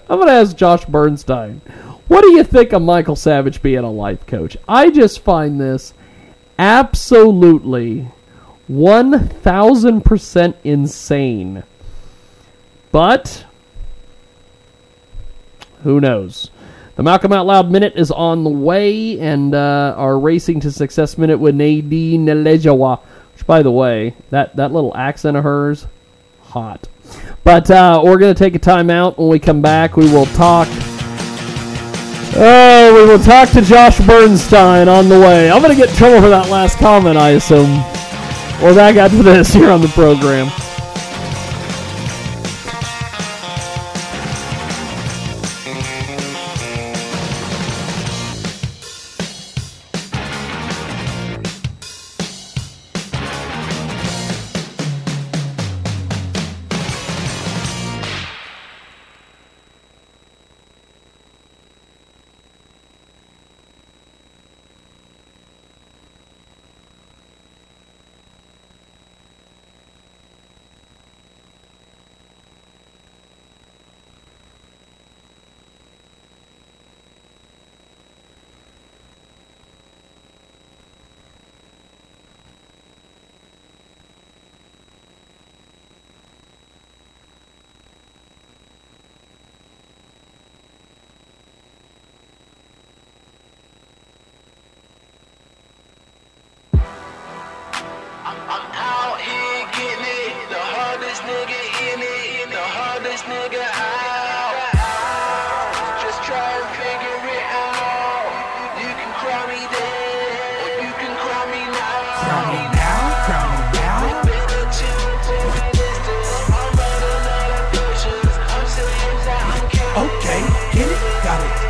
going to ask Josh Bernstein, what do you think of Michael Savage being a life coach? I just find this absolutely 1,000% insane. But who knows? The Malcolm Out Loud Minute is on the way, and our Racing to Success Minute with Nadine Lajoie, which, by the way, that little accent of hers, hot. But we're going to take a time out. When we come back, we will talk. Oh, we will talk to Josh Bernstein on the way. I'm going to get in trouble for that last comment, I assume. Well, that got to this here on the program.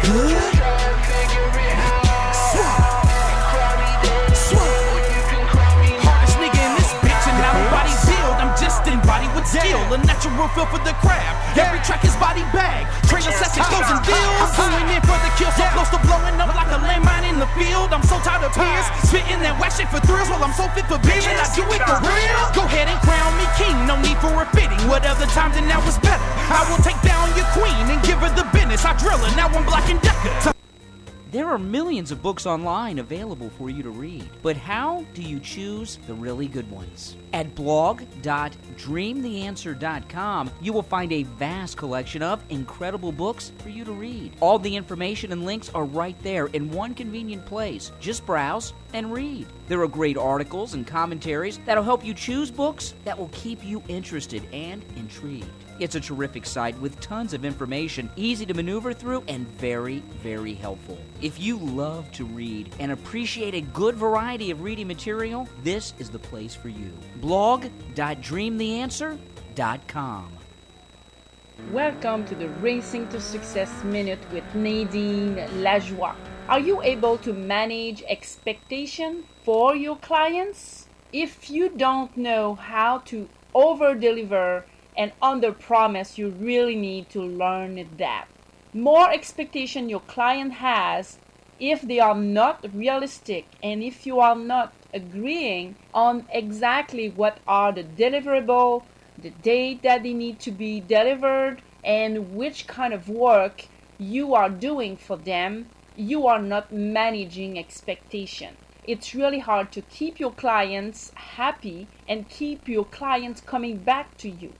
good. Swap. Swap. Hardest nigga in this bitch, and I'm body build. I'm just in body with skill. A natural feel for the craft. Every track is body bag. Train assassin goes and deals. I'm going in for the kill. So close to blowing up like a landmine in the field. I'm so tired of peers. Spitting that whack shit for thrills. Well, I'm so fit for being. I do it for real. Go ahead and crown me king. No need for a fitting. What other time than now was better. I will take down your queen and give her the business. I drill her. Now I'm Black and Decker. There are millions of books online available for you to read, but how do you choose the really good ones? At blog.dreamtheanswer.com, you will find a vast collection of incredible books for you to read. All the information and links are right there in one convenient place. Just browse and read. There are great articles and commentaries that'll help you choose books that will keep you interested and intrigued. It's a terrific site with tons of information, easy to maneuver through, and very, very helpful. If you love to read and appreciate a good variety of reading material, this is the place for you. blog.dreamtheanswer.com. Welcome to the Racing to Success Minute with Nadine Lajoie. Are you able to manage expectation for your clients? If you don't know how to over-deliver and under-promise, you really need to learn that. More expectation your client has, if they are not realistic and if you are not agreeing on exactly what are the deliverable, the date that they need to be delivered, and which kind of work you are doing for them, you are not managing expectation. It's really hard to keep your clients happy and keep your clients coming back to you.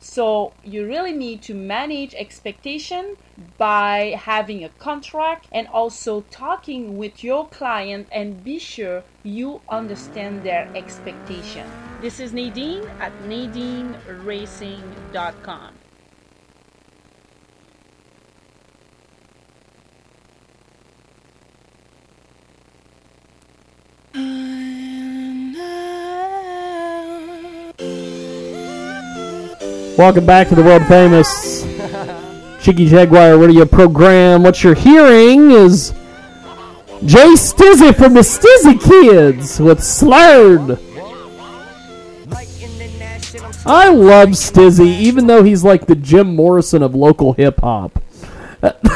So you really need to manage expectation by having a contract and also talking with your client and be sure you understand their expectation. This is Nadine at NadineRacing.com. Welcome back to the world-famous Jiggy Jaguar radio program. What you're hearing is Jay Stizzy from the Stizzy Kids with Slurred. I love Stizzy, even though he's like the Jim Morrison of local hip-hop.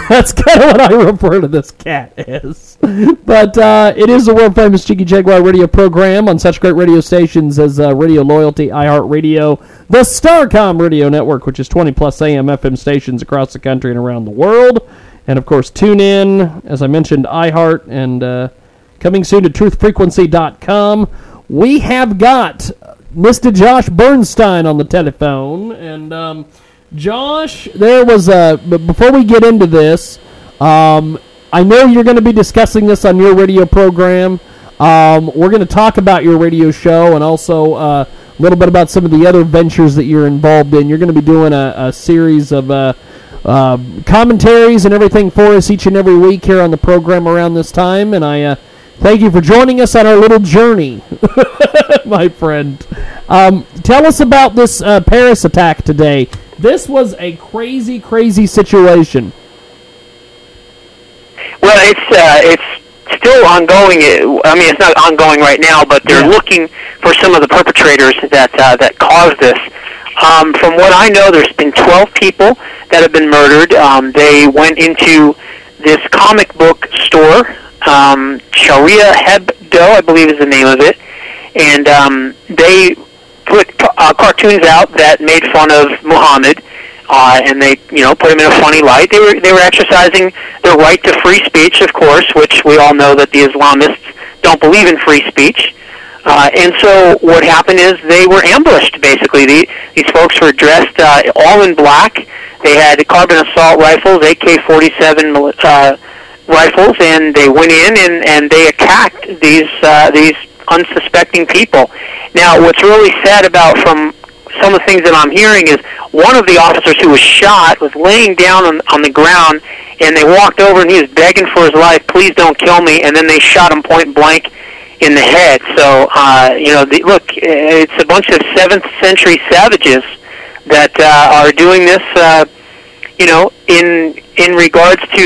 That's kind of what I refer to this cat as. But it is the world-famous Jiggy Jaguar radio program on such great radio stations as Radio Loyalty, iHeartRadio, the Starcom Radio Network, which is 20-plus AM FM stations across the country and around the world. And, of course, tune in, as I mentioned, iHeart, and coming soon to truthfrequency.com. We have got Mr. Josh Bernstein on the telephone. And, Josh, there was a... But before we get into this, I know you're going to be discussing this on your radio program. We're going to talk about your radio show and also... little bit about some of the other ventures that you're involved in. You're going to be doing a series of commentaries and everything for us each and every week here on the program around this time, and I thank you for joining us on our little journey, my friend. Tell us about this Paris attack today. This was a crazy, crazy situation. Well, it's still ongoing. I mean, it's not ongoing right now, but they're looking for some of the perpetrators that caused this. From what I know, there's been 12 people that have been murdered. They went into this comic book store, Sharia Hebdo, I believe is the name of it, and they put cartoons out that made fun of Muhammad. And they, put him in a funny light. They were exercising their right to free speech, of course, which we all know that the Islamists don't believe in free speech. And so what happened is they were ambushed, basically. These folks were dressed all in black. They had carbon assault rifles, AK-47 rifles, and they went in and they attacked these unsuspecting people. Now, what's really sad about some of the things that I'm hearing is one of the officers who was shot was laying down on the ground, and they walked over, and he was begging for his life, please don't kill me, and then they shot him point blank in the head. So, look, it's a bunch of 7th century savages that are doing this you know, in regards to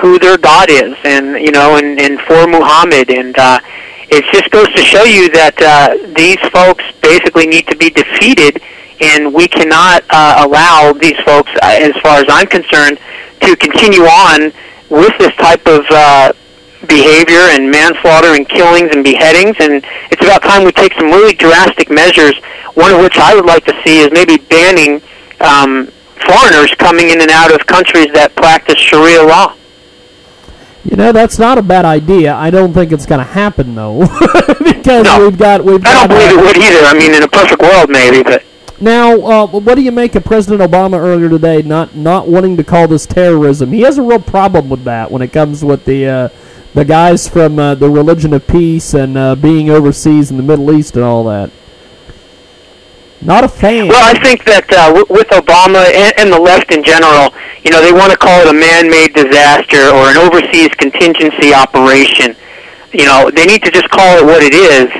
who their God is, and you know, and for Muhammad, and it just goes to show you that these folks basically need to be defeated, and we cannot allow these folks, as far as I'm concerned, to continue on with this type of behavior and manslaughter and killings and beheadings. And it's about time we take some really drastic measures, one of which I would like to see is maybe banning foreigners coming in and out of countries that practice Sharia law. You know, that's not a bad idea. I don't think it's going to happen, though, because no, I don't believe it would either. I mean, in a perfect world, maybe, but... Now, what do you make of President Obama earlier today not wanting to call this terrorism? He has a real problem with that when it comes with the guys from the religion of peace and being overseas in the Middle East and all that. Not a fan. Well, I think that with Obama and the left in general, you know, they want to call it a man-made disaster or an overseas contingency operation. You know, they need to just call it what it is,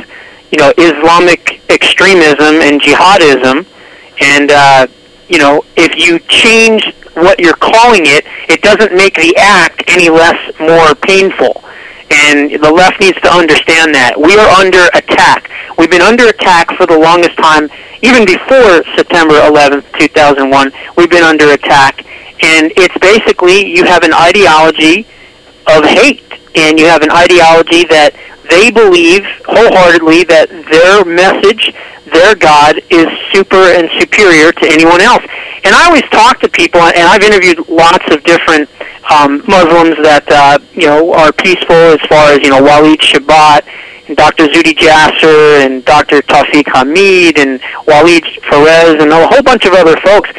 you know, Islamic extremism and jihadism. And, you know, if you change what you're calling it, it doesn't make the act any less more painful. And the left needs to understand that. We are under attack. We've been under attack for the longest time, even before September 11th, 2001. We've been under attack. And it's basically you have an ideology of hate, and you have an ideology that they believe wholeheartedly that their message, their God, is super and superior to anyone else. And I always talk to people, and I've interviewed lots of different Muslims that you know, are peaceful, as far as, you know, Waleed Shabbat and Dr. Zudi Jasser and Dr. Tawfiq Hamid and Waleed Ferez and a whole bunch of other folks.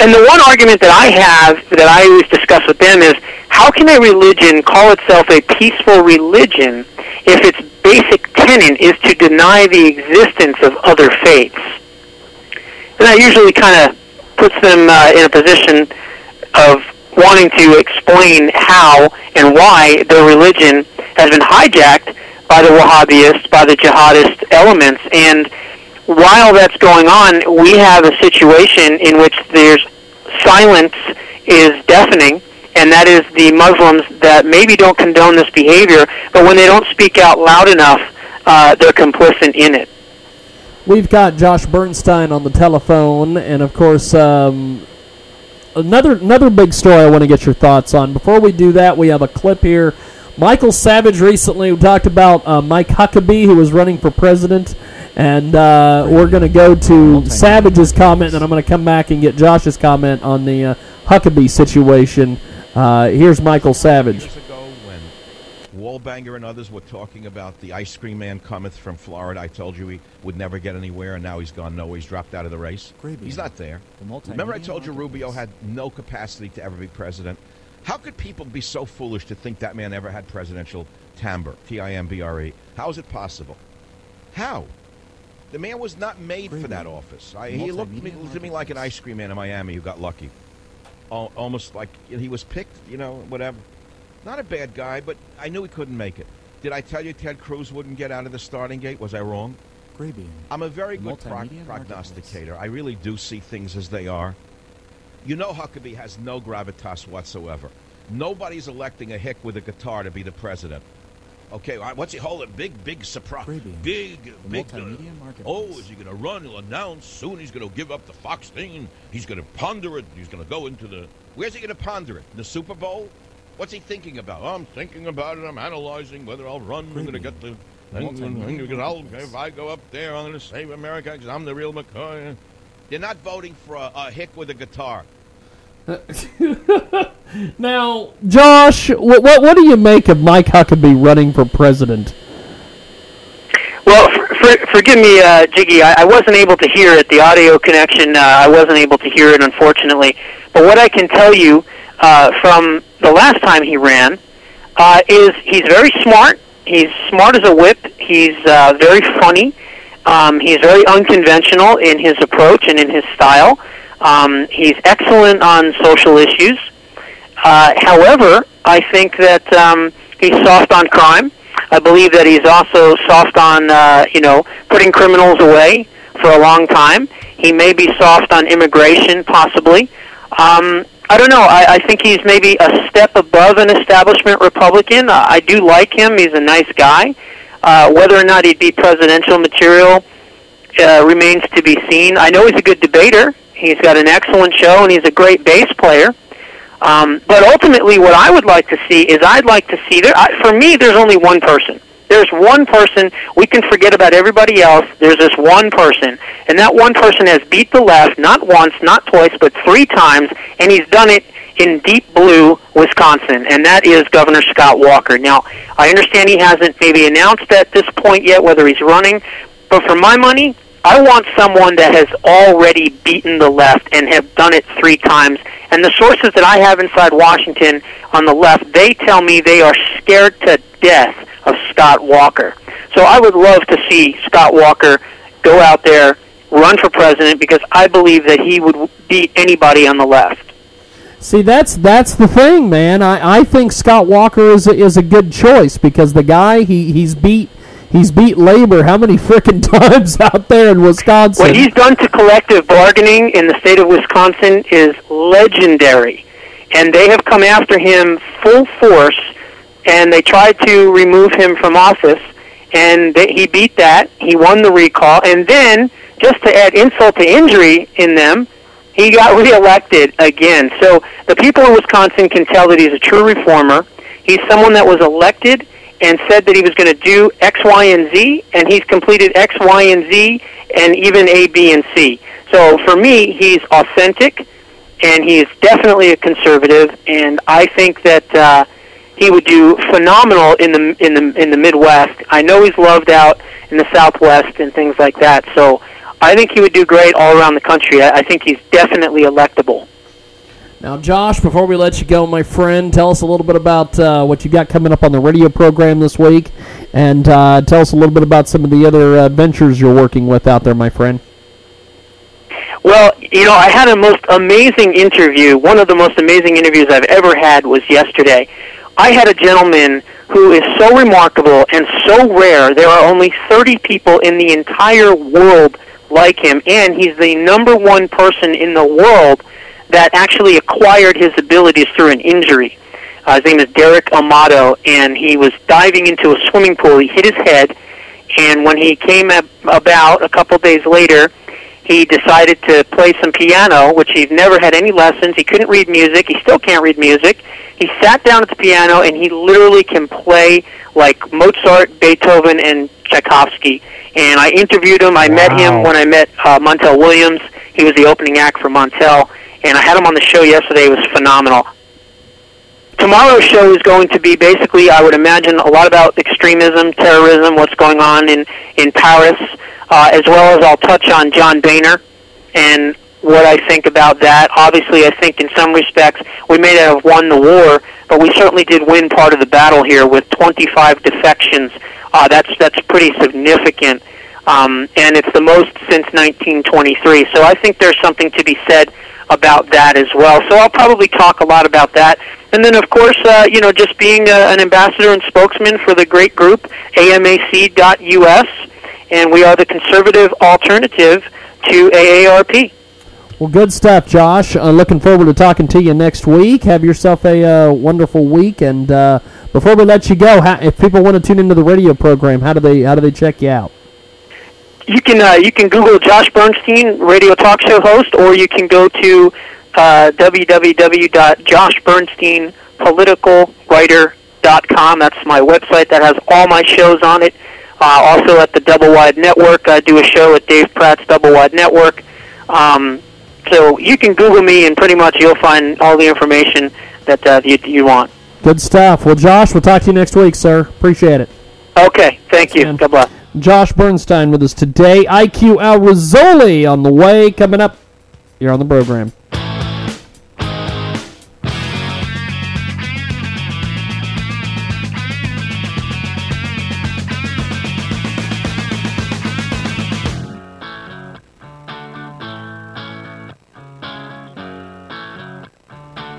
And the one argument that I have that I always discuss with them is, how can a religion call itself a peaceful religion if its basic tenet is to deny the existence of other faiths? And that usually kind of puts them in a position of wanting to explain how and why their religion has been hijacked by the Wahhabists, by the jihadist elements. And while that's going on, we have a situation in which there's silence is deafening, and that is the Muslims that maybe don't condone this behavior, but when they don't speak out loud enough, they're complicit in it. We've got Josh Bernstein on the telephone, and of course, another big story I want to get your thoughts on. Before we do that, we have a clip here. Michael Savage recently talked about Mike Huckabee, who was running for president, and we're going to go to Savage's comment, and I'm going to come back and get Josh's comment on the Huckabee situation. Here's Michael Savage. Years ago, when Wallbanger and others were talking about the ice cream man cometh from Florida, I told you he would never get anywhere, and now he's gone nowhere. He's dropped out of the race. He's not there. Remember I told you Rubio had no capacity to ever be president? How could people be so foolish to think that man ever had presidential timbre, T-I-M-B-R-E? How is it possible? How? The man was not made for that office. He looked to me like an ice cream man in Miami who got lucky. Almost like he was picked, you know, whatever. Not a bad guy, but I knew he couldn't make it. Did I tell you Ted Cruz wouldn't get out of the starting gate? Was I wrong? I'm a very good prognosticator. I really do see things as they are. You know, Huckabee has no gravitas whatsoever. Nobody's electing a hick with a guitar to be the president. Okay, what's he holding? Big surprise. Is he going to run? He'll announce soon he's going to give up the Fox thing. He's going to ponder it. He's going to go into the... Where's he going to ponder it? The Super Bowl? What's he thinking about? Oh, I'm thinking about it. I'm analyzing whether I'll run. I'm going to get the... If I go up there, I'm going to save America because I'm the real McCoy. They're not voting for a hick with a guitar. Now, Josh, what do you make of Mike Huckabee running for president? Well, forgive me, Jiggy. I wasn't able to hear it. The audio connection, I wasn't able to hear it, unfortunately. But what I can tell you from the last time he ran is he's very smart. He's smart as a whip. He's very funny. He's very unconventional in his approach and in his style. He's excellent on social issues. However, I think that he's soft on crime. I believe that he's also soft on, you know, putting criminals away for a long time. He may be soft on immigration, possibly. I don't know. I think he's maybe a step above an establishment Republican. I do like him. He's a nice guy. Whether or not he'd be presidential material remains to be seen. I know he's a good debater. He's got an excellent show, and he's a great bass player. But ultimately, what I would like to see is for me, there's only one person. There's one person. We can forget about everybody else. There's this one person. And that one person has beat the left, not once, not twice, but 3 times, and he's done it in deep blue Wisconsin, and that is Governor Scott Walker. Now, I understand he hasn't maybe announced at this point yet whether he's running, but for my money, I want someone that has already beaten the left and have done it 3 times. And the sources that I have inside Washington on the left, they tell me they are scared to death of Scott Walker. So I would love to see Scott Walker go out there, run for president, because I believe that he would beat anybody on the left. See, that's the thing, man. I think Scott Walker is a good choice because the guy, he's beat labor how many frickin' times out there in Wisconsin? What he's done to collective bargaining in the state of Wisconsin is legendary. And they have come after him full force, and they tried to remove him from office, and he beat that. He won the recall. And then, just to add insult to injury in them, he got reelected again. So the people of Wisconsin can tell that he's a true reformer. He's someone that was elected and said that he was going to do X, Y, and Z, and he's completed X, Y, and Z, and even A, B, and C. So for me, he's authentic, and he's definitely a conservative, and I think that he would do phenomenal in the Midwest. I know he's loved out in the Southwest and things like that, so I think he would do great all around the country. I think he's definitely electable. Now, Josh, before we let you go, my friend, tell us a little bit about what you got coming up on the radio program this week, and tell us a little bit about some of the other ventures you're working with out there, my friend. Well, you know, I had a most amazing interview. One of the most amazing interviews I've ever had was yesterday. I had a gentleman who is so remarkable and so rare. There are only 30 people in the entire world like him, and he's the number one person in the world that actually acquired his abilities through an injury. His name is Derek Amato, and he was diving into a swimming pool. He hit his head, and when he came about a couple days later, he decided to play some piano, which he'd never had any lessons. He couldn't read music. He still can't read music. He sat down at the piano, and he literally can play like Mozart, Beethoven, and Tchaikovsky. And I interviewed him. I met him when I met Montel Williams. He was the opening act for Montel. And I had him on the show yesterday. It was phenomenal. Tomorrow's show is going to be basically, I would imagine, a lot about extremism, terrorism, what's going on in Paris, as well as I'll touch on John Boehner and what I think about that. Obviously, I think in some respects we may not have won the war, but we certainly did win part of the battle here with 25 defections. That's pretty significant, and it's the most since 1923. So I think there's something to be said about that as well. So I'll probably talk a lot about that. And then, of course, you know, just being an ambassador and spokesman for the great group, AMAC.us, and we are the conservative alternative to AARP. Well, good stuff, Josh. Looking forward to talking to you next week. Have yourself a wonderful week. And before we let you go, if people want to tune into the radio program, how do they check you out? You can Google Josh Bernstein, radio talk show host, or you can go to www.joshbernsteinpoliticalwriter.com. That's my website that has all my shows on it. Also at the Double Wide Network, I do a show at Dave Pratt's Double Wide Network. So you can Google me, and pretty much you'll find all the information that you want. Good stuff. Well, Josh, we'll talk to you next week, sir. Appreciate it. Okay. Thank you. God bless. Josh Bernstein with us today. IQ Al Rizzoli on the way coming up here on the program.